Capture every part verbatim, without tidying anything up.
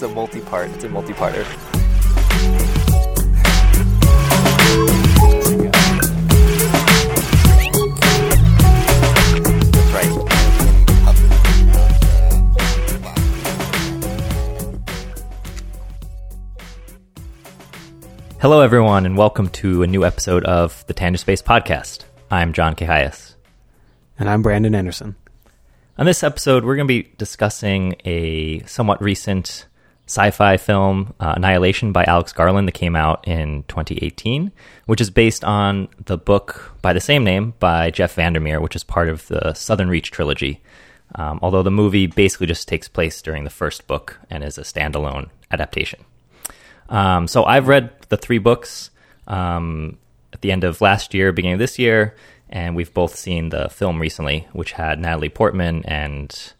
It's a multi-part. It's a multi-parter. Hello, everyone, and welcome to a new episode of the Tangent Space Podcast. I'm John Cahias. And I'm Brandon Anderson. On this episode, we're going to be discussing a somewhat recent sci-fi film, uh, Annihilation by Alex Garland, that came out in twenty eighteen, which is based on the book by the same name by Jeff Vandermeer, which is part of the Southern Reach trilogy, um, although the movie basically just takes place during the first book and is a standalone adaptation. Um, so I've read the three books um, at the end of last year, beginning of this year, and we've both seen the film recently, which had Natalie Portman and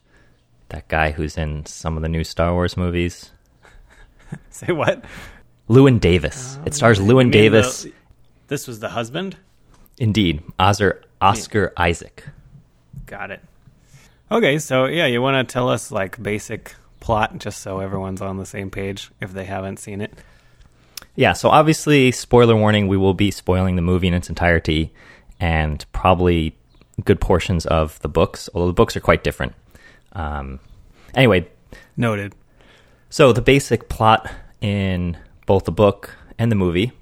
that guy who's in some of the new Star Wars movies. Say what? Llewyn Davis. Um, it stars Llewyn Davis. The, this was the husband? Indeed. Oscar, Oscar yeah. Isaac. Got it. Okay, so yeah, you want to tell us like basic plot just so everyone's on the same page if they haven't seen it? Yeah, so obviously, spoiler warning, we will be spoiling the movie in its entirety, and probably good portions of the books, although the books are quite different. Um, anyway. Noted. So the basic plot in both the book and the movie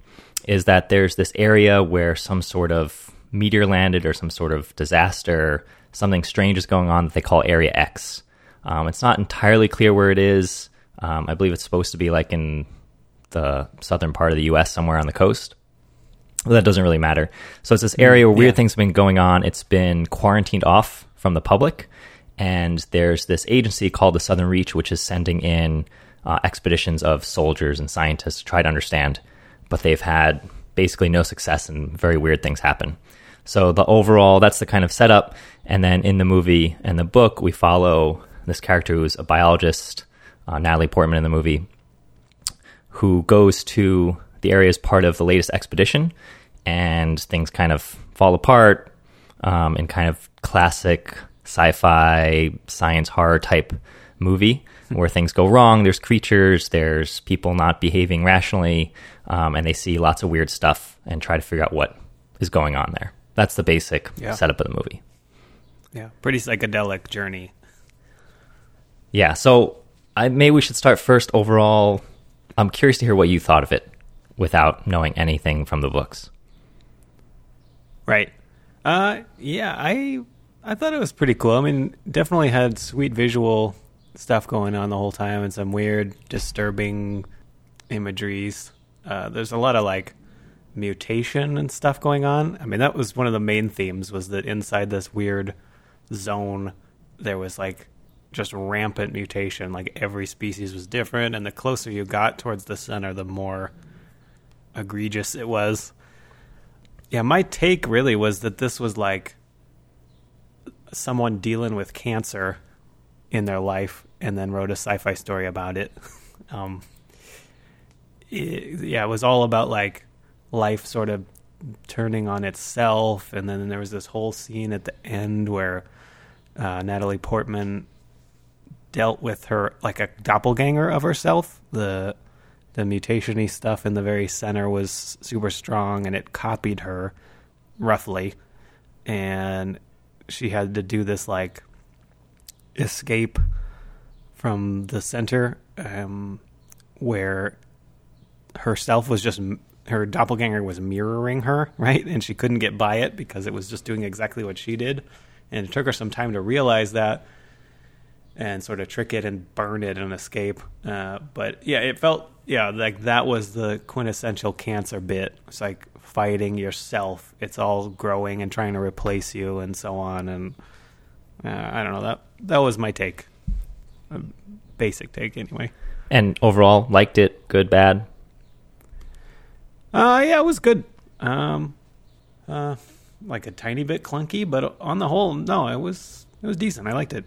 is that there's this area where some sort of meteor landed or some sort of disaster, something strange is going on that they call Area X. Um, it's not entirely clear where it is. Um, I believe it's supposed to be like in the southern part of the U S, somewhere on the coast. Well, that doesn't really matter. So it's this area where weird yeah. things have been going on. It's been quarantined off from the public. And there's this agency called the Southern Reach, which is sending in uh, expeditions of soldiers and scientists to try to understand. But they've had basically no success, and very weird things happen. So the overall, that's the kind of setup. And then in the movie and the book, we follow this character who's a biologist, uh, Natalie Portman in the movie, who goes to the area as part of the latest expedition. And things kind of fall apart um, in kind of classic sci-fi, science horror type movie where things go wrong. There's creatures, there's people not behaving rationally, um, and they see lots of weird stuff and try to figure out what is going on there. That's the basic yeah. setup of the movie. Yeah, pretty psychedelic journey. Yeah, so I, maybe we should start first overall. I'm curious to hear what you thought of it without knowing anything from the books. Right. Uh, yeah, I I thought it was pretty cool. I mean, definitely had sweet visual stuff going on the whole time and some weird, disturbing imageries. Uh, there's a lot of, like, mutation and stuff going on. I mean, that was one of the main themes, was that inside this weird zone, there was, like, just rampant mutation. Like, every species was different, and the closer you got towards the center, the more egregious it was. Yeah, my take really was that this was like someone dealing with cancer in their life and then wrote a sci-fi story about it. Um, it yeah, it was all about like life sort of turning on itself. And then there was this whole scene at the end where uh, Natalie Portman dealt with her, like a doppelganger of herself. The The mutation-y stuff in the very center was super strong, and it copied her, roughly. And she had to do this, like, escape from the center, um, where herself was just... her doppelganger was mirroring her, right? And she couldn't get by it because it was just doing exactly what she did. And it took her some time to realize that and sort of trick it and burn it and escape. Uh, but, yeah, it felt... Yeah, like that was the quintessential cancer bit. It's like fighting yourself. It's all growing and trying to replace you and so on. And uh, I don't know, that that was my take. A basic take anyway. And overall, liked it? Good, bad? Uh, yeah, it was good. Um, uh, like a tiny bit clunky, but on the whole, no, it was it was decent. I liked it.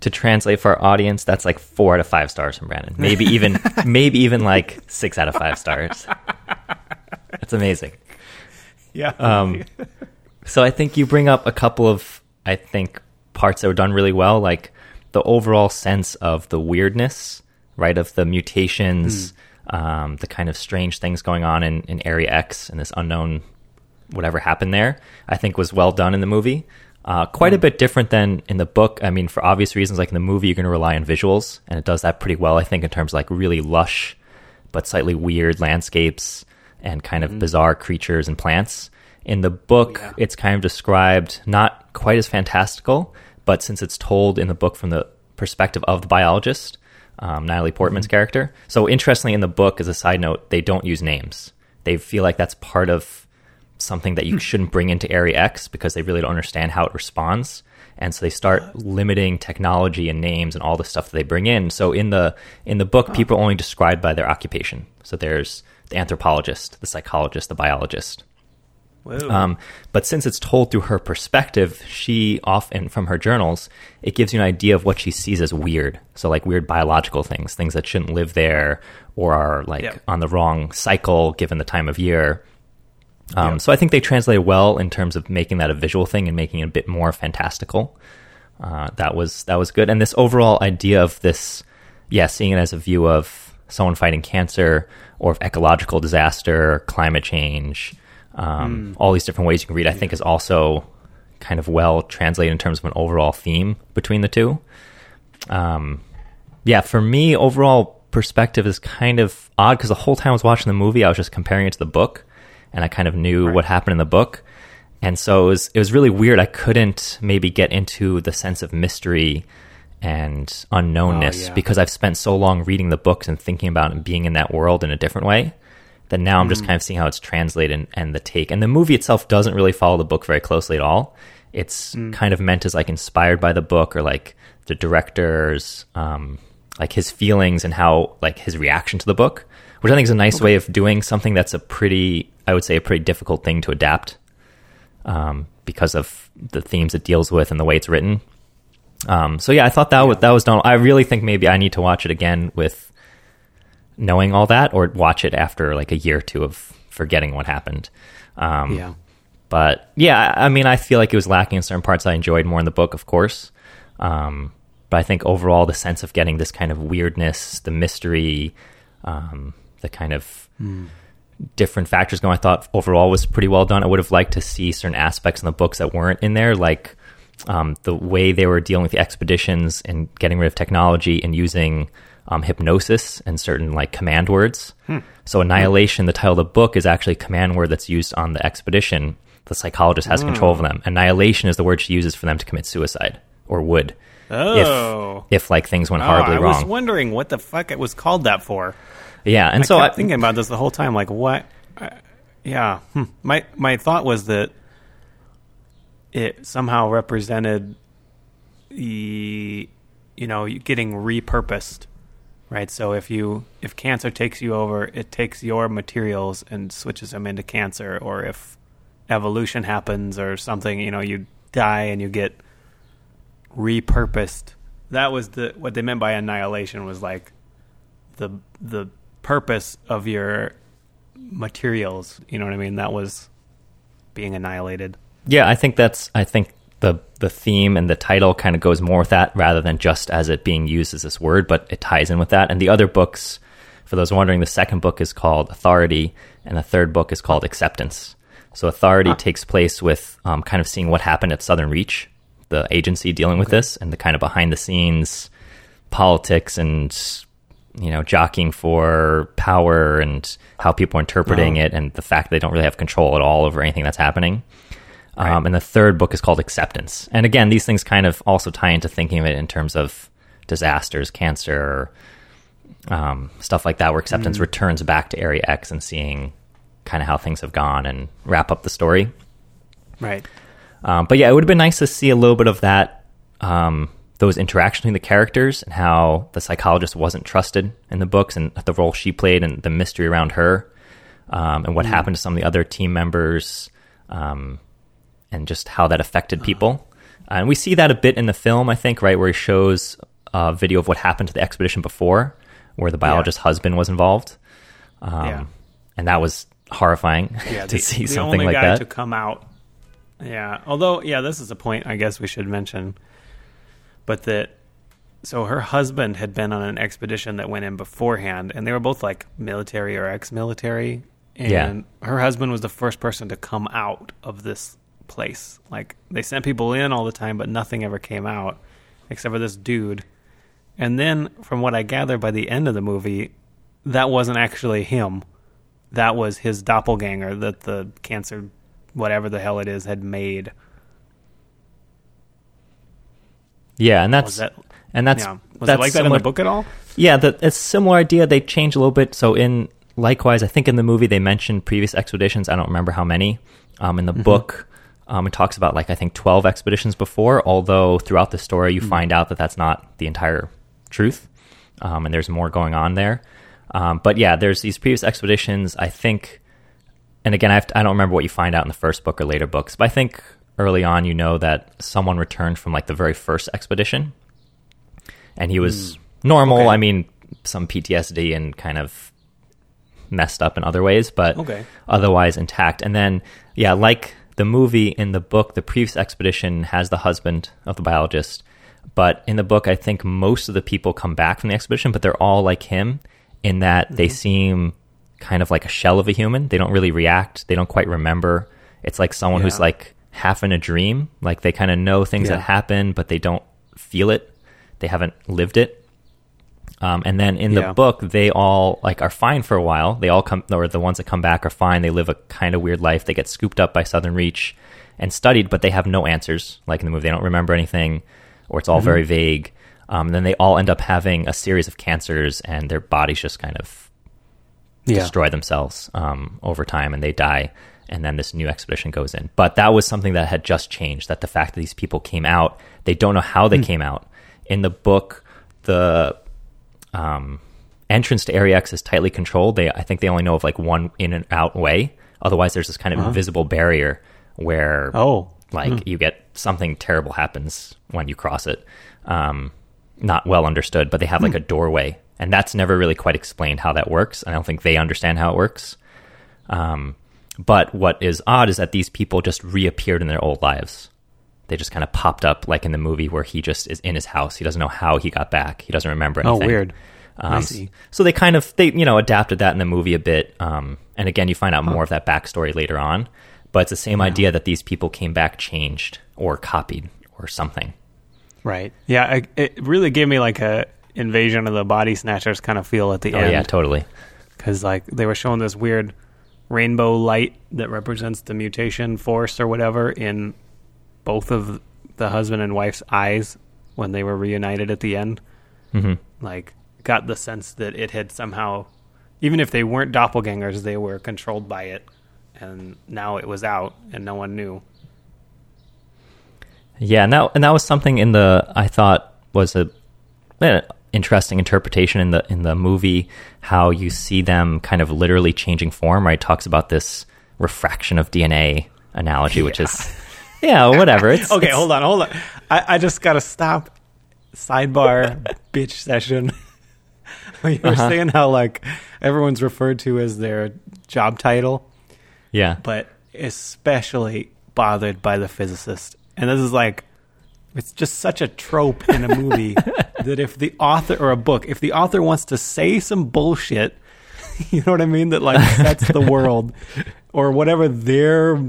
To translate for our audience, that's like four out of five stars from Brandon. Maybe even maybe even like six out of five stars. That's amazing. Yeah. Um, so I think you bring up a couple of, I think, parts that were done really well. Like the overall sense of the weirdness, right, of the mutations, mm. um, the kind of strange things going on in, in Area X and this unknown whatever happened there, I think was well done in the movie. Uh, quite mm. a bit different than in the book. I mean, for obvious reasons, like in the movie, you're going to rely on visuals, and it does that pretty well, I think, in terms of like really lush but slightly weird landscapes and kind of mm. bizarre creatures and plants. In the book, yeah. it's kind of described not quite as fantastical, but since it's told in the book from the perspective of the biologist, um, Natalie Portman's mm. character. So interestingly, in the book, as a side note, they don't use names. They feel like that's part of something that you shouldn't bring into Area X because they really don't understand how it responds. And so they start limiting technology and names and all the stuff that they bring in. So in the in the book, people are only described by their occupation. So there's the anthropologist, the psychologist, the biologist. Um, but since it's told through her perspective, she often, from her journals, it gives you an idea of what she sees as weird. So like weird biological things, things that shouldn't live there or are like yeah. on the wrong cycle given the time of year. Um, yeah. So I think they translate well in terms of making that a visual thing and making it a bit more fantastical. Uh, that was that was good. And this overall idea of this, yeah, seeing it as a view of someone fighting cancer or of ecological disaster, climate change, um, mm. all these different ways you can read, I yeah. think is also kind of well translated in terms of an overall theme between the two. Um, yeah, for me, overall perspective is kind of odd because the whole time I was watching the movie, I was just comparing it to the book. And I kind of knew right. what happened in the book. And so it was, it was really weird. I couldn't maybe get into the sense of mystery and unknownness oh, yeah. because I've spent so long reading the books and thinking about and being in that world in a different way that now mm-hmm. I'm just kind of seeing how it's translated and, and the take. And the movie itself doesn't really follow the book very closely at all. It's mm. kind of meant as like inspired by the book or like the director's, um, like his feelings and how like his reaction to the book, which I think is a nice okay. way of doing something that's a pretty... I would say a pretty difficult thing to adapt um, because of the themes it deals with and the way it's written. Um, so yeah, I thought that yeah. was, that was done. I really think maybe I need to watch it again with knowing all that, or watch it after like a year or two of forgetting what happened. Um, yeah. But yeah, I mean, I feel like it was lacking in certain parts I enjoyed more in the book, of course. Um, but I think overall the sense of getting this kind of weirdness, the mystery, um, the kind of... Mm. different factors going, I thought overall was pretty well done. I would have liked to see certain aspects in the books that weren't in there, like um, the way they were dealing with the expeditions and getting rid of technology and using um, hypnosis and certain like command words. Hmm. So Annihilation, the title of the book, is actually a command word that's used on the expedition. The psychologist has mm. control over them. Annihilation is the word she uses for them to commit suicide, or would. Oh. If, if like things went oh, horribly I wrong. I was wondering what the fuck it was called that for. Yeah, and I so kept I thinking about this the whole time. Like, what? Uh, yeah, hmm. my my thought was that it somehow represented the, you know, getting repurposed, right? So if you if cancer takes you over, it takes your materials and switches them into cancer, or if evolution happens or something, you know, you die and you get repurposed. That was the what they meant by annihilation was like the the. purpose of your materials, you know what I mean? That was being annihilated. Yeah, I think that's, I think the the theme and the title kind of goes more with that rather than just as it being used as this word, but it ties in with that. And the other books, for those wondering, the second book is called Authority, and the third book is called Acceptance. So Authority huh. takes place with um, kind of seeing what happened at Southern Reach, the agency dealing okay. with this, and the kind of behind the scenes politics and you know, jockeying for power and how people are interpreting oh. it and the fact they don't really have control at all over anything that's happening. Right. Um, and the third book is called Acceptance. And again, these things kind of also tie into thinking of it in terms of disasters, cancer, um, stuff like that, where Acceptance mm. returns back to Area X and seeing kind of how things have gone and wrap up the story. Right. Um, but yeah, it would have been nice to see a little bit of that, um, those interactions between the characters and how the psychologist wasn't trusted in the books and the role she played and the mystery around her um, and what mm-hmm. happened to some of the other team members um, and just how that affected people. Uh, and we see that a bit in the film, I think, right, where he shows a video of what happened to the expedition before where the biologist's yeah. husband was involved. Um, yeah. And that was horrifying yeah, to the, see the something like that. The only guy to come out. Yeah. Although, yeah, this is a point I guess we should mention. But that so her husband had been on an expedition that went in beforehand, and they were both like military or ex-military. And yeah. her husband was the first person to come out of this place. Like, they sent people in all the time, but nothing ever came out except for this dude. And then, from what I gather, by the end of the movie, that wasn't actually him. That was his doppelganger that the cancer, whatever the hell it is, had made. Yeah, and that's... That, and that's yeah. Was that's it like similar, that in the book at all? Yeah, the, it's a similar idea. They change a little bit. So in... Likewise, I think in the movie they mentioned previous expeditions. I don't remember how many. Um, in the mm-hmm. book, um, it talks about, like, I think twelve expeditions before, although throughout the story you mm-hmm. find out that that's not the entire truth, um, and there's more going on there. Um, but, yeah, there's these previous expeditions, I think, and again, I, have to, I don't remember what you find out in the first book or later books, but I think early on you know that someone returned from, like, the very first expedition, and he was mm. normal. Okay. I mean, some P T S D and kind of... messed up in other ways, but okay. otherwise intact. And then, yeah, like the movie, in the book, the previous expedition has the husband of the biologist. But in the book, I think most of the people come back from the expedition, but they're all like him in that mm-hmm. they seem kind of like a shell of a human. They don't really react. They don't quite remember. It's like someone yeah. who's like half in a dream. Like, they kind of know things yeah. that happen, but they don't feel it. They haven't lived it. Um, and then in the yeah. book, they all like are fine for a while. They all come, or the ones that come back are fine. They live a kind of weird life. They get scooped up by Southern Reach and studied, but they have no answers. Like in the movie, they don't remember anything, or it's all mm-hmm. very vague. Um, then they all end up having a series of cancers, and their bodies just kind of yeah. destroy themselves um, over time, and they die. And then this new expedition goes in. But that was something that had just changed, that the fact that these people came out, they don't know how they mm. came out. In the book, the... Um, entrance to Area X is tightly controlled. They, I think they only know of like one in and out way. Otherwise, there's this kind of uh-huh. invisible barrier where, oh, like mm. you get something terrible happens when you cross it. Um, not well understood, but they have like mm. a doorway, and that's never really quite explained how that works. I don't think they understand how it works. Um, but what is odd is that these people just reappeared in their old lives. They just kind of popped up, like in the movie where he just is in his house. He doesn't know how he got back. He doesn't remember anything. Oh, weird. Um, I see. So they kind of, they you know, adapted that in the movie a bit. Um, and again, you find out huh. more of that backstory later on. But it's the same yeah. idea that these people came back changed or copied or something. Right. Yeah, I, it really gave me like a Invasion of the Body Snatchers kind of feel at the oh, end. Oh, yeah, totally. Because like they were showing this weird rainbow light that represents the mutation force or whatever in... both of the husband and wife's eyes when they were reunited at the end, mm-hmm. like got the sense that it had somehow, even if they weren't doppelgangers, they were controlled by it. And now it was out and no one knew. Yeah. And that, and that was something in the, I thought was a an interesting interpretation in the, in the movie, how you see them kind of literally changing form, right? It talks about this refraction of D N A analogy, yeah. which is, yeah, whatever. It's, okay, it's... hold on, hold on. I, I just got to stop. Sidebar bitch session. You were uh-huh. saying how, like, everyone's referred to as their job title. Yeah. But especially bothered by the physicist. And this is, like, it's just such a trope in a movie that if the author, or a book, if the author wants to say some bullshit, you know what I mean, that, like, sets the world or whatever their...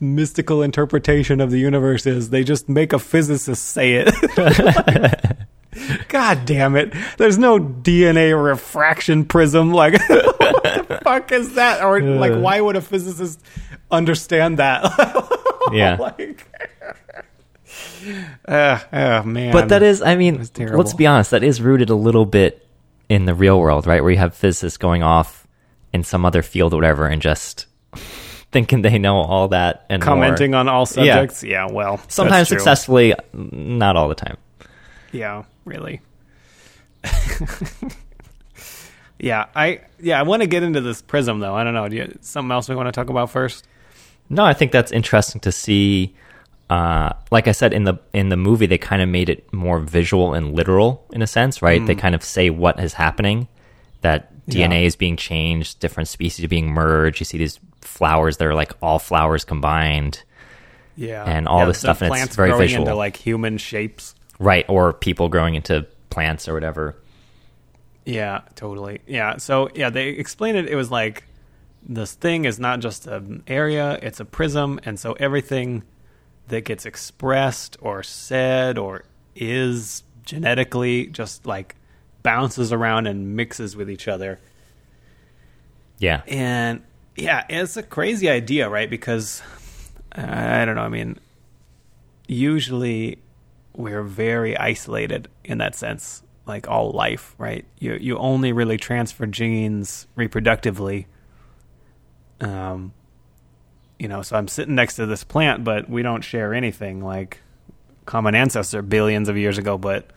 mystical interpretation of the universe is, they just make a physicist say it. Like, God damn it. There's no D N A refraction prism. Like, what the fuck is that? Or, like, why would a physicist understand that? Yeah. Like, uh, oh, man. But that is, I mean, let's be honest, that is rooted a little bit in the real world, right? Where you have physicists going off in some other field or whatever and just... thinking they know all that and commenting more on all subjects. Yeah, yeah, well, sometimes successfully, not all the time. Yeah, really. yeah, I yeah I want to get into this prism though. I don't know. Do you something else we want to talk about first? No, I think that's interesting to see. Uh, like I said in the in the movie, they kind of made it more visual and literal in a sense, right? Mm. They kind of say what is happening, that D N A yeah. is being changed, different species are being merged. You see these flowers that are like all flowers combined, yeah, and all yeah, this stuff, and it's very visual. Into like human shapes, Right, or people growing into plants or whatever. Yeah, totally. Yeah, so yeah, they explained it. It was like this thing is not just an area, it's a prism. And so everything that gets expressed or said or is genetically just like bounces around and mixes with each other. Yeah. And yeah, it's a crazy idea, right? Because I don't know. I mean, usually we're very isolated in that sense, like all life, right? You you only really transfer genes reproductively. Um, you know, so I'm sitting next to this plant, but we don't share anything like common ancestor billions of years ago, but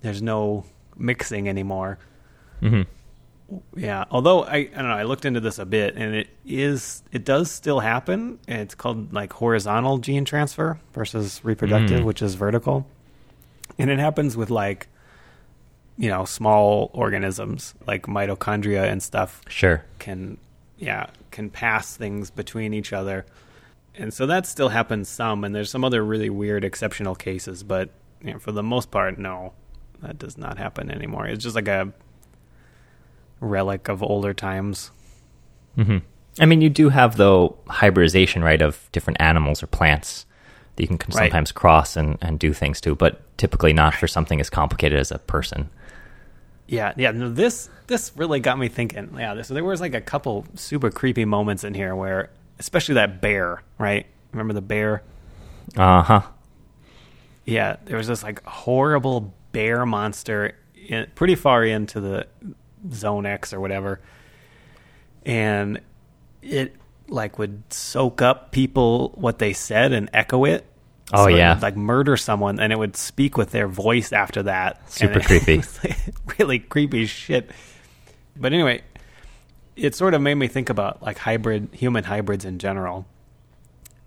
there's no mixing anymore. Mm-hmm. Yeah, although I, I don't know, I looked into this a bit, and it is it does still happen. And it's called like horizontal gene transfer versus reproductive, mm. which is vertical, and it happens with like, you know, small organisms like mitochondria and stuff. Sure, can yeah can pass things between each other, and so that still happens some. And there's some other really weird exceptional cases, but you know, for the most part, no, that does not happen anymore. It's just like a relic of older times. Mm-hmm. I mean, you do have though hybridization, right, of different animals or plants that you can sometimes right. cross and, and do things to, but typically not for something as complicated as a person. Yeah, yeah. No, this this really got me thinking. Yeah, so there was like a couple super creepy moments in here where, especially that bear, right? Remember the bear? Uh huh. Yeah, there was this like horrible bear monster in, pretty far into the Zone X or whatever, and it like would soak up people what they said and echo it. Oh, so yeah, it would, like murder someone, and it would speak with their voice after that. Super and creepy. It was, like, really creepy shit. But anyway, it sort of made me think about like hybrid human hybrids in general,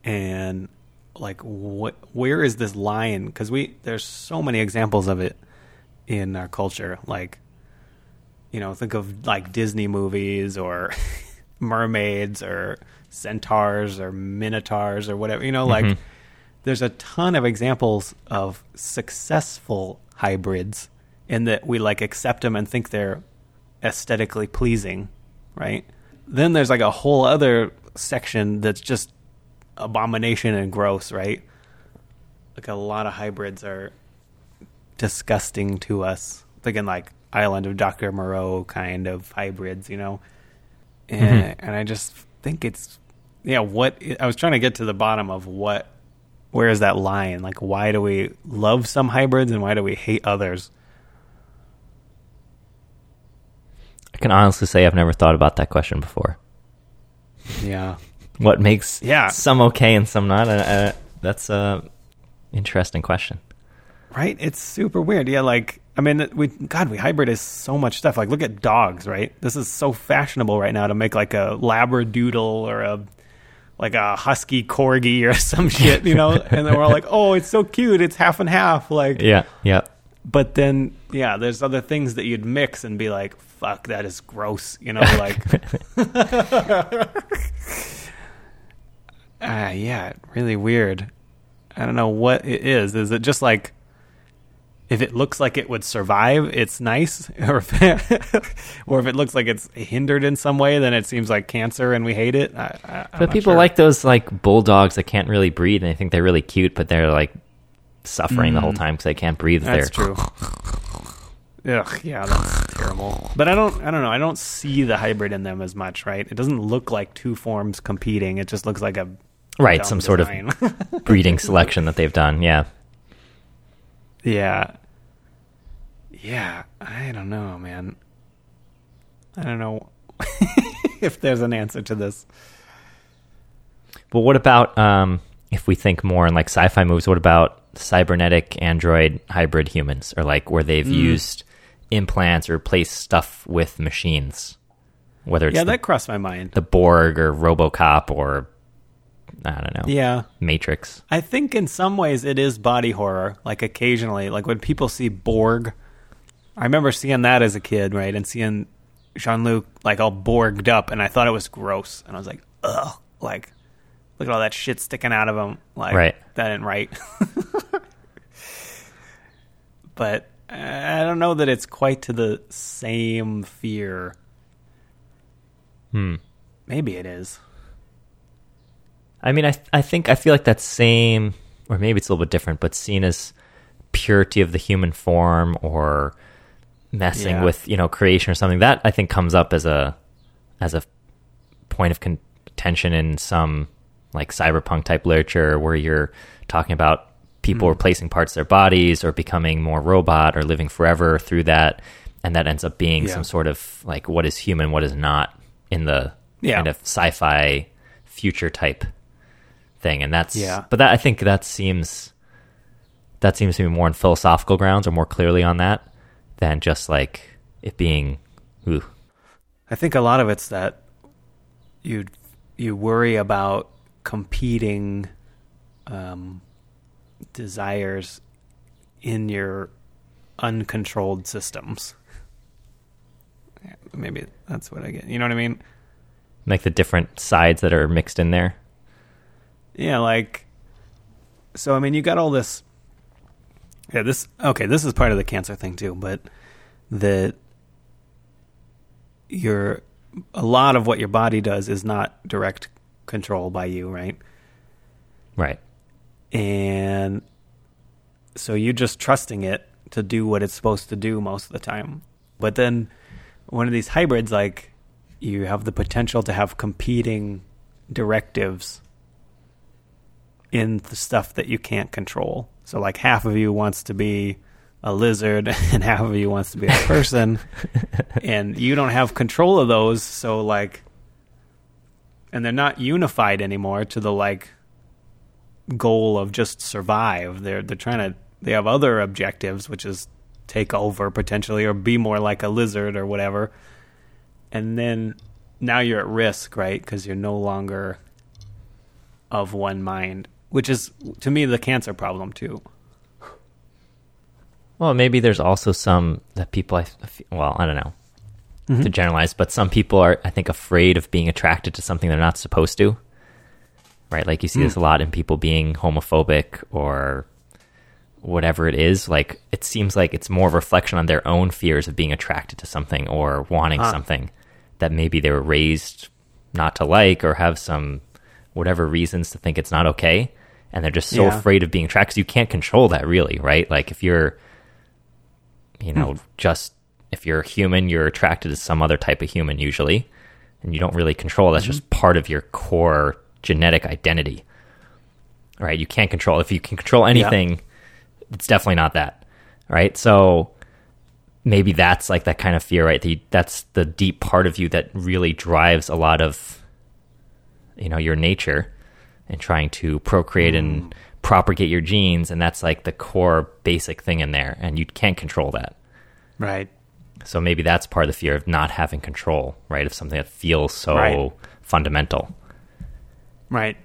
and like what where is this line? Because we there's so many examples of it in our culture, like. You know, think of like Disney movies or mermaids or centaurs or minotaurs or whatever. You know, like mm-hmm. there's a ton of examples of successful hybrids in that we like accept them and think they're aesthetically pleasing, right? Then there's like a whole other section that's just abomination and gross, right? Like a lot of hybrids are disgusting to us. Thinking like Island of Doctor Moreau kind of hybrids, you know, and, mm-hmm. and I just think it's, yeah, what I was trying to get to the bottom of what, where is that line? Like, why do we love some hybrids and why do we hate others? I can honestly say I've never thought about that question before. Yeah. What makes yeah. some okay and some not? Uh, that's a interesting question. Right? It's super weird. Yeah. Like, I mean, we God, we hybridize so much stuff. Like, look at dogs, right? This is so fashionable right now to make like a labradoodle or a like a husky corgi or some shit, you know. And then we're all like, "Oh, it's so cute! It's half and half." Like, yeah, yeah. But then, yeah, there's other things that you'd mix and be like, "Fuck, that is gross," you know. Like, ah, uh, yeah, really weird. I don't know what it is. Is it just like? If it looks like it would survive, it's nice. Or if, or if it looks like it's hindered in some way, then it seems like cancer and we hate it. I, I, I'm but people sure. like those like bulldogs that can't really breathe, and they think they're really cute, but they're like suffering mm. the whole time because they can't breathe. That's true. Ugh, yeah, that's terrible. But I don't, I don't know. I don't see the hybrid in them as much, right? It doesn't look like two forms competing. It just looks like a right, some design. Sort of breeding selection that they've done. Yeah. Yeah. Yeah. I don't know, man. I don't know if there's an answer to this. But what about um, if we think more in like sci-fi movies, what about cybernetic android hybrid humans or like where they've mm. used implants or replaced stuff with machines? Whether it's yeah, the, that crossed my mind. The Borg or RoboCop or I don't know. Yeah. Matrix. I think in some ways it is body horror. Like occasionally, like when people see Borg, I remember seeing that as a kid, right? And seeing Jean-Luc like all Borged up, and I thought it was gross. And I was like, ugh, like look at all that shit sticking out of him. Like right. that ain't right. but I don't know that it's quite to the same fear. Hmm. Maybe it is. I mean, I I think I feel like that same, or maybe it's a little bit different, but seen as purity of the human form or messing yeah. with, you know, creation or something, that I think comes up as a as a point of contention in some like cyberpunk type literature where you're talking about people mm. replacing parts of their bodies or becoming more robot or living forever through that, and that ends up being yeah. some sort of like what is human, what is not in the yeah. kind of sci-fi future type thing. And that's yeah. but that I think that seems that seems to be more on philosophical grounds or more clearly on that than just like it being ooh. I think a lot of it's that you you worry about competing um, desires in your uncontrolled systems. Maybe that's what I get. You know what I mean? Like the different sides that are mixed in there. Yeah, like, so, I mean, you got all this, yeah, this, okay, this is part of the cancer thing too, but that your, a lot of what your body does is not direct control by you, right? Right. And so you're just trusting it to do what it's supposed to do most of the time. But then one of these hybrids, like, you have the potential to have competing directives in the stuff that you can't control. So like half of you wants to be a lizard and half of you wants to be a person and you don't have control of those. So like, and they're not unified anymore to the like goal of just survive. They're, they're trying to, they have other objectives, which is take over potentially or be more like a lizard or whatever. And then now you're at risk, right? Because you're no longer of one mind. Which is, to me, the cancer problem, too. Well, maybe there's also some that people, I well, I don't know, mm-hmm. to generalize, but some people are, I think, afraid of being attracted to something they're not supposed to, right? Like, you see mm. this a lot in people being homophobic or whatever it is. Like, it seems like it's more a reflection on their own fears of being attracted to something or wanting ah. something that maybe they were raised not to like or have some whatever reasons to think it's not okay. And they're just so yeah. afraid of being tracked because you can't control that really, right? Like if you're, you know, mm. just, if you're a human, you're attracted to some other type of human usually, and you don't really control. That's mm-hmm. just part of your core genetic identity, right? You can't control. If you can control anything, yeah. it's definitely not that, right? So maybe that's like that kind of fear, right? The, that's the deep part of you that really drives a lot of, you know, your nature and trying to procreate and propagate your genes, and that's like the core basic thing in there, and you can't control that, right? So maybe that's part of the fear of not having control, right, of something that feels so right. fundamental, right?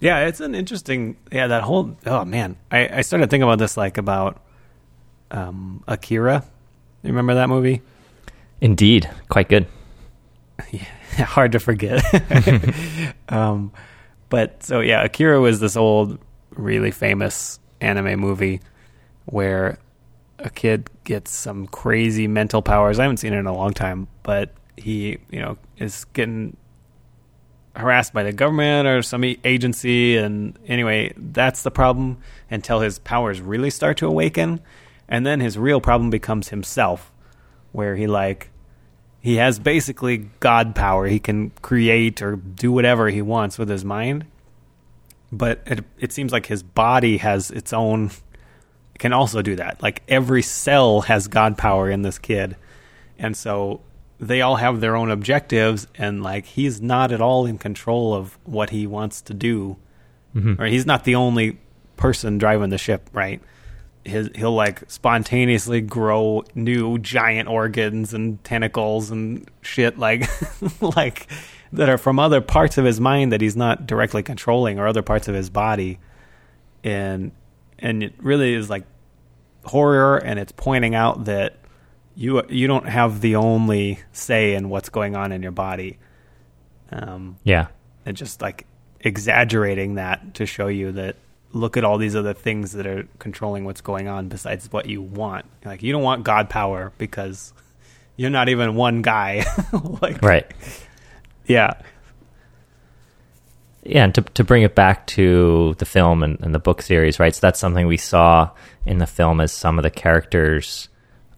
Yeah, it's an interesting yeah that whole oh man I, I started thinking about this like about um Akira. You remember that movie? Indeed, quite good. Yeah, hard to forget. um But so, yeah, Akira was this old, really famous anime movie where a kid gets some crazy mental powers. I haven't seen it in a long time, but he, you know, is getting harassed by the government or some agency. And anyway, that's the problem until his powers really start to awaken. And then his real problem becomes himself, where he like, he has basically God power. He can create or do whatever he wants with his mind. But it, it seems like his body has its own, can also do that. Like every cell has God power in this kid. And so they all have their own objectives. And like, he's not at all in control of what he wants to do. Mm-hmm. Or he's not the only person driving the ship, right? His, he'll like spontaneously grow new giant organs and tentacles and shit like like that are from other parts of his mind that he's not directly controlling, or other parts of his body. And and it really is like horror, and it's pointing out that you you don't have the only say in what's going on in your body. Um, yeah. And just like exaggerating that to show you that look at all these other things that are controlling what's going on besides what you want. Like, you don't want God power because you're not even one guy. Like, right. Yeah. Yeah, and to to bring it back to the film and, and the book series, right? So that's something we saw in the film as some of the characters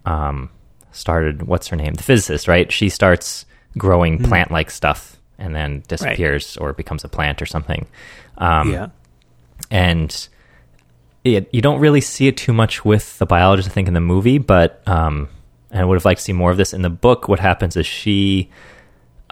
um, started, what's her name? The physicist, right? She starts growing mm. plant-like stuff and then disappears right. or becomes a plant or something. Um, yeah. And it, you don't really see it too much with the biologist, I think, in the movie, but um, and I would have liked to see more of this. In the book, what happens is she...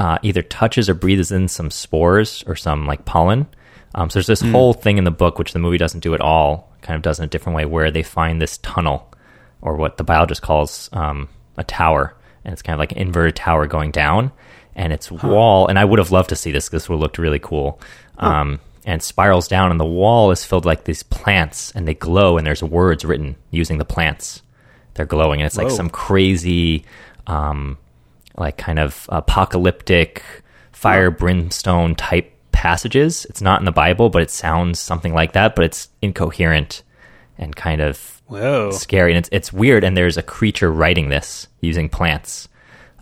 Uh, either touches or breathes in some spores or some like pollen. Um, so there's this mm. whole thing in the book, which the movie doesn't do at all, kind of does in a different way, where they find this tunnel or what the biologist calls um, a tower. And it's kind of like an inverted tower going down and it's huh. wall. And I would have loved to see this because this would have looked really cool. Um, oh. And spirals down and the wall is filled like these plants and they glow and there's words written using the plants. They're glowing. And it's Whoa. like some crazy... Um, like kind of apocalyptic fire brimstone type passages. It's not in the Bible, but it sounds something like that, but it's incoherent and kind of Whoa. scary. And it's, it's weird. And there's a creature writing this using plants.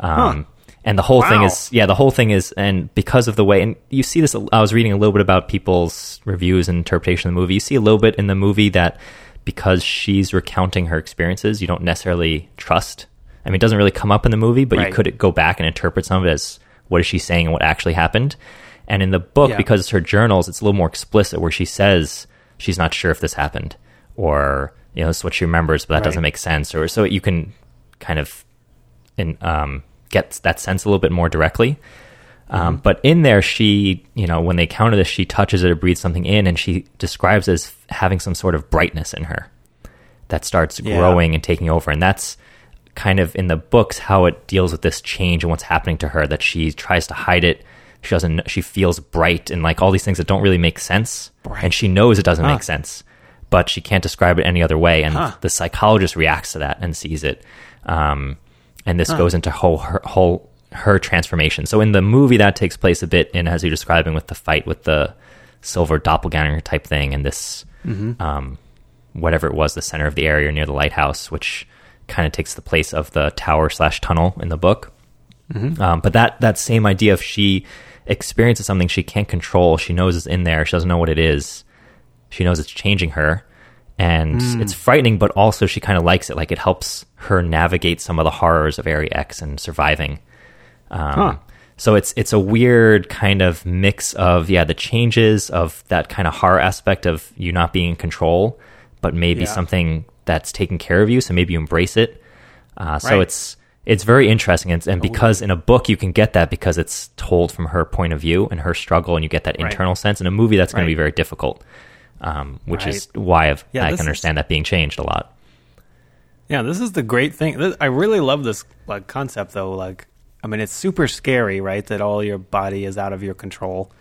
Um, huh. And the whole wow. thing is, yeah, the whole thing is, and because of the way, and you see this, I was reading a little bit about people's reviews and interpretation of the movie. You see a little bit in the movie that because she's recounting her experiences, you don't necessarily trust. I mean, it doesn't really come up in the movie, but right. you could go back and interpret some of it as what is she saying and what actually happened. And in the book, yeah. because it's her journals, it's a little more explicit where she says she's not sure if this happened or, you know, this is what she remembers, but that right. doesn't make sense. Or so you can kind of in, um, get that sense a little bit more directly. Mm-hmm. Um, but in there, she, you know, when they counter this, she touches it or breathes something in and she describes it as having some sort of brightness in her that starts yeah. growing and taking over. And that's kind of in the books how it deals with this change and what's happening to her, that she tries to hide it, she doesn't, she feels bright and like all these things that don't really make sense bright. And she knows it doesn't huh. make sense, but she can't describe it any other way, and huh. the psychologist reacts to that and sees it, um and this huh. goes into whole her whole her transformation. So in the movie that takes place a bit in, as you're describing, with the fight with the silver doppelganger type thing and this mm-hmm. um whatever it was, the center of the area near the lighthouse, which kind of takes the place of the tower slash tunnel in the book. Mm-hmm. Um, but that, that same idea of she experiences something she can't control, she knows it's in there, she doesn't know what it is, she knows it's changing her, and mm. it's frightening, but also she kind of likes it. Like, it helps her navigate some of the horrors of Area X and surviving. Um, huh. So it's, it's a weird kind of mix of, yeah, the changes of that kind of horror aspect of you not being in control, but maybe yeah. something... that's taking care of you, so maybe you embrace it. Uh, so right. it's it's very interesting, and, and because in a book you can get that because it's told from her point of view and her struggle, and you get that right. internal sense. In a movie, that's right. going to be very difficult, um, which right. is why I've, yeah, I can understand is, that being changed a lot. Yeah, this is the great thing. This, I really love this like concept, though. Like, I mean, it's super scary, right, that all your body is out of your control,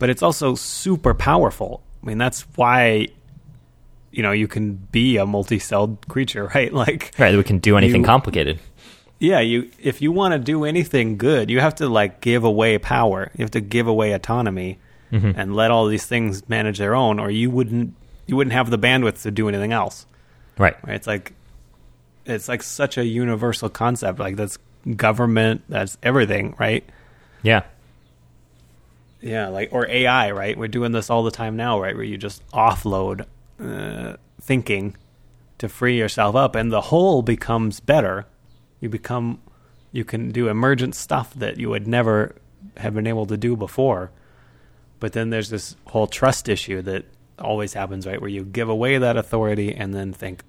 but it's also super powerful. I mean, that's why... you know, you can be a multi-celled creature, right? Like, right, we can do anything you, complicated. Yeah, you. If you want to do anything good, you have to like give away power. You have to give away autonomy, mm-hmm. and let all these things manage their own, or you wouldn't. You wouldn't have the bandwidth to do anything else, right? Right. It's like, it's like such a universal concept. Like, that's government. That's everything, right? Yeah. Yeah, like, or A I, right? We're doing this all the time now, right? Where you just offload. Uh, thinking to free yourself up, and the whole becomes better. You become, you can do emergent stuff that you would never have been able to do before. But then there's this whole trust issue that always happens, right? Where you give away that authority and then think,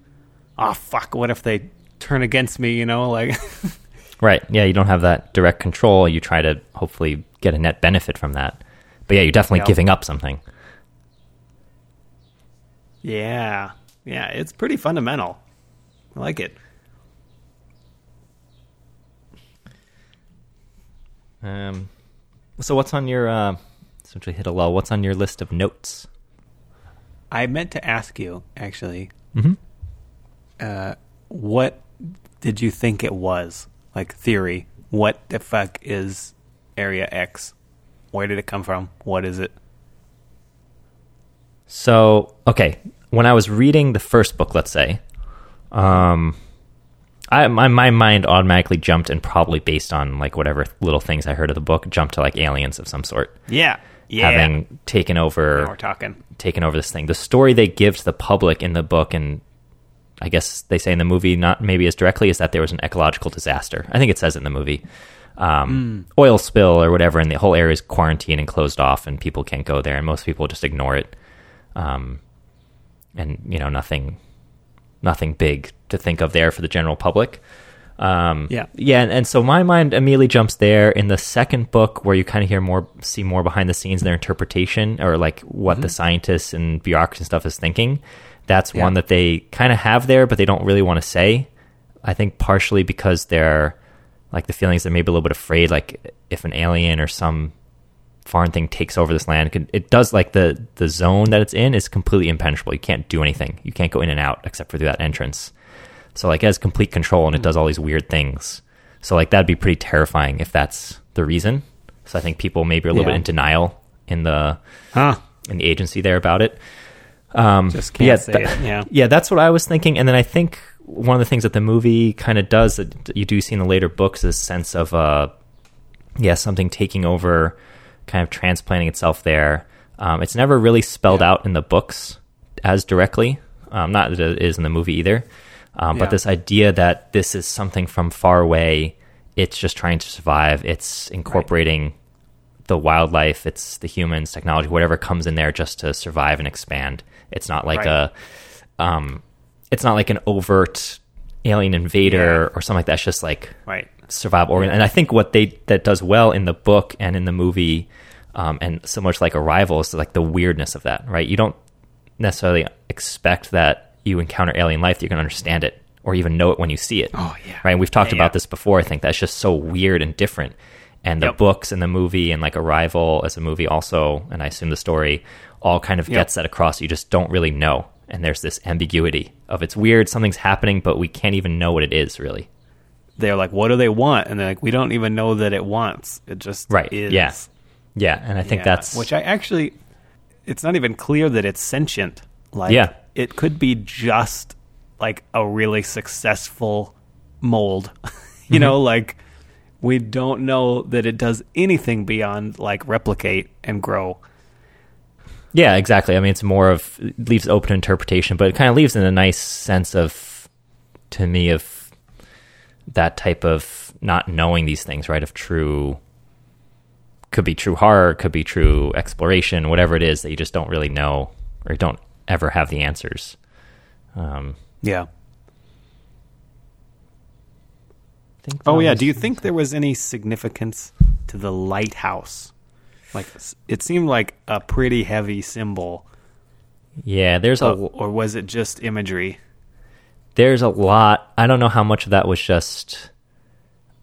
"Ah, oh, fuck, what if they turn against me?" You know, like, right? Yeah, you don't have that direct control. You try to hopefully get a net benefit from that, but yeah, you're definitely yeah. giving up something. Yeah, yeah, it's pretty fundamental. I like it. Um, so what's on your? Uh, since we hit a lull, what's on your list of notes? I meant to ask you actually. Mm-hmm. Uh, what did you think it was? Like, theory? What the fuck is Area X? Where did it come from? What is it? So, okay, when I was reading the first book, let's say, um, I my, my mind automatically jumped, and probably based on like whatever little things I heard of the book, jumped to like aliens of some sort. Yeah, yeah. Having taken over, now we're talking. Taken over this thing. The story they give to the public in the book, and I guess they say in the movie, not maybe as directly, is that there was an ecological disaster. I think it says it in the movie. Um, mm. Oil spill or whatever, and the whole area is quarantined and closed off, and people can't go there, and most people just ignore it. Um, and you know, nothing, nothing big to think of there for the general public. Um, yeah. Yeah. And, and so my mind immediately jumps there. In the second book, where you kind of hear more, see more behind the scenes, their interpretation, or like what mm-hmm. the scientists and bureaucracy and stuff is thinking. That's yeah. one that they kind of have there, but they don't really want to say, I think partially because they're like the feelings they're maybe a little bit afraid, like if an alien or some foreign thing takes over this land, it does, like the the zone that it's in is completely impenetrable. You can't do anything. You can't go in and out except for through that entrance. So like it has complete control, and it does all these weird things. So like that'd be pretty terrifying if that's the reason. So I think people maybe are a little yeah. bit in denial in the huh. in the agency there about it. Um, Just can't yeah, say th- it. Yeah. yeah, that's what I was thinking. And then I think one of the things that the movie kind of does that you do see in the later books is a sense of uh, yeah, something taking over, kind of transplanting itself there. Um, it's never really spelled yeah. out in the books as directly. Um, not that it is in the movie either. Um, yeah. But this idea that this is something from far away, it's just trying to survive. It's incorporating right. the wildlife, it's the humans, technology, whatever comes in there just to survive and expand. It's not like right. a, um, it's not like an overt alien invader yeah. or something like that. It's just like right. survival organ. Yeah. And I think what they that does well in the book and in the movie, um, and so much like Arrival, is like the weirdness of that, right? You don't necessarily expect that. You encounter alien life, you're going to understand it or even know it when you see it. Oh, yeah. Right? And we've talked yeah, about yeah. this before. I think that's just so weird and different. And the yep. books and the movie and like Arrival as a movie also, and I assume the story, all kind of yep. gets that across. You just don't really know. And there's this ambiguity of it's weird, something's happening, but we can't even know what it is, really. They're like, what do they want? And they're like, we don't even know that it wants. It just right. is. Yeah. yeah. And I think yeah. that's... Which I actually... It's not even clear that it's sentient. Like, yeah. It could be just like a really successful mold, you mm-hmm. know, like we don't know that it does anything beyond like replicate and grow. Yeah, exactly. I mean, it's more of it leaves open interpretation, but it kind of leaves in a nice sense of, to me, of that type of not knowing these things, right? Of true, could be true horror, could be true exploration, whatever it is that you just don't really know or don't ever have the answers. Um, yeah. Think oh yeah. Do you think there was any significance to the lighthouse? Like it seemed like a pretty heavy symbol. Yeah. There's a, or was it just imagery? There's a lot. I don't know how much of that was just,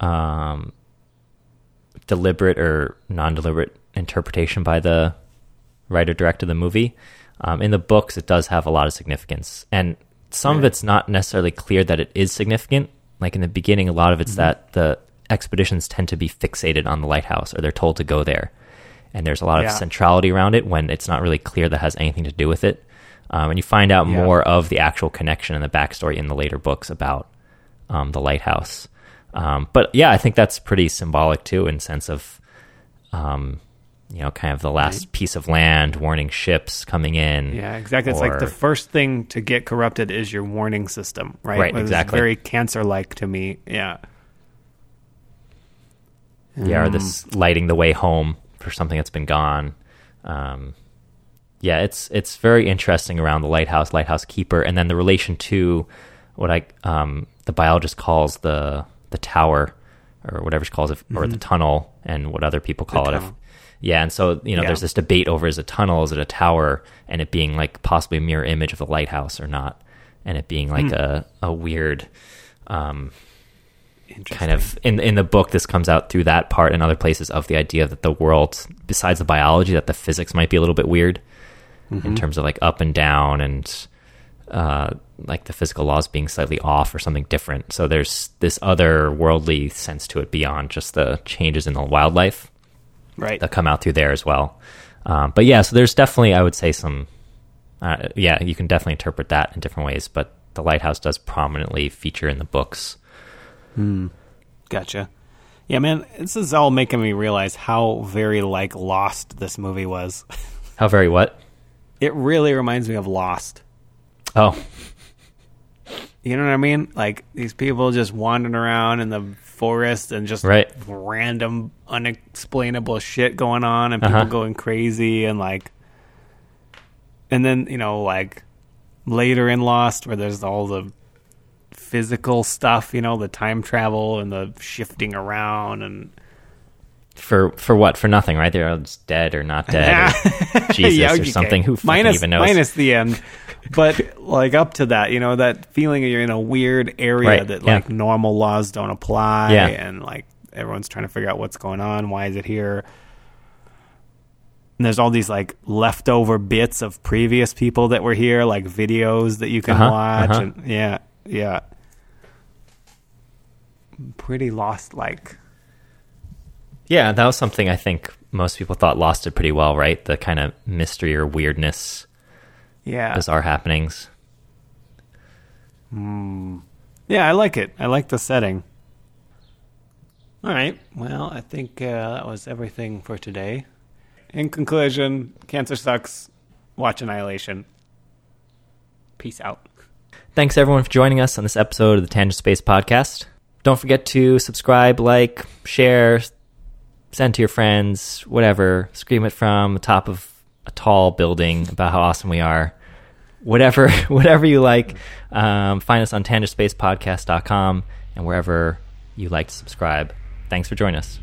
um, deliberate or non-deliberate interpretation by the writer director of the movie. Um, in the books, it does have a lot of significance, and some right. of it's not necessarily clear that it is significant. Like in the beginning, a lot of it's mm-hmm. that the expeditions tend to be fixated on the lighthouse, or they're told to go there, and there's a lot yeah. of centrality around it when it's not really clear that has anything to do with it. Um, and you find out yeah. more of the actual connection and the backstory in the later books about um, the lighthouse. Um, but yeah, I think that's pretty symbolic too, in sense of. Um, you know, kind of the last right. piece of land, warning ships coming in. Yeah, exactly. Or... It's like the first thing to get corrupted is your warning system, right? Right, well, exactly. It's very cancer-like to me, yeah. Yeah, mm. or this lighting the way home for something that's been gone. Um, yeah, it's it's very interesting around the lighthouse, lighthouse keeper, and then the relation to what I um, the biologist calls the the tower, or whatever she calls it, mm-hmm. or the tunnel, and what other people call the it. Yeah, and so, you know, yeah. there's this debate over is it a tunnel, is it a tower, and it being like possibly a mirror image of the lighthouse or not, and it being like mm. a, a weird um, kind of, in in the book, this comes out through that part and other places of the idea that the world, besides the biology, that the physics might be a little bit weird mm-hmm. in terms of like up and down and uh, like the physical laws being slightly off or something different. So there's this other worldly sense to it beyond just the changes in the wildlife. Right. That come out through there as well. Um, but yeah, so there's definitely, I would say, some Uh, yeah, you can definitely interpret that in different ways, but the lighthouse does prominently feature in the books. Hmm. Gotcha. Yeah, man, this is all making me realize how very, like, Lost this movie was. How very what? It really reminds me of Lost. Oh. You know what I mean? Like, these people just wandering around in the forest and just right. random, unexplainable shit going on and people uh-huh. going crazy and, like, and then, you know, like, later in Lost where there's all the physical stuff, you know, the time travel and the shifting around and for for what for nothing, right? They're all just dead or not dead, or Jesus yeah, or something. Who fucking minus, even knows? Minus the end, but like up to that, you know, that feeling you're in a weird area right. that like yeah. normal laws don't apply, yeah. and like everyone's trying to figure out what's going on. Why is it here? And there's all these like leftover bits of previous people that were here, like videos that you can uh-huh, watch, uh-huh. and yeah, yeah. pretty Lost like. Yeah, that was something I think most people thought Lost did pretty well, right? The kind of mystery or weirdness. Yeah. Bizarre happenings. Mm. Yeah, I like it. I like the setting. All right. Well, I think uh, that was everything for today. In conclusion, cancer sucks. Watch Annihilation. Peace out. Thanks everyone for joining us on this episode of the Tangent Space Podcast. Don't forget to subscribe, like, share, send to your friends, whatever. Scream it from the top of a tall building about how awesome we are. Whatever whatever you like. Um, find us on tangent space podcast dot com and wherever you like to subscribe. Thanks for joining us.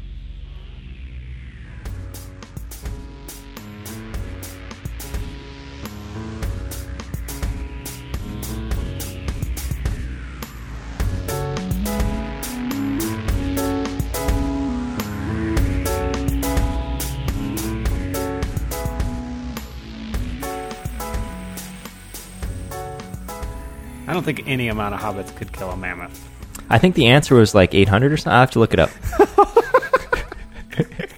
I don't think any amount of hobbits could kill a mammoth. I think the answer was like eight hundred or something. I'll have to look it up.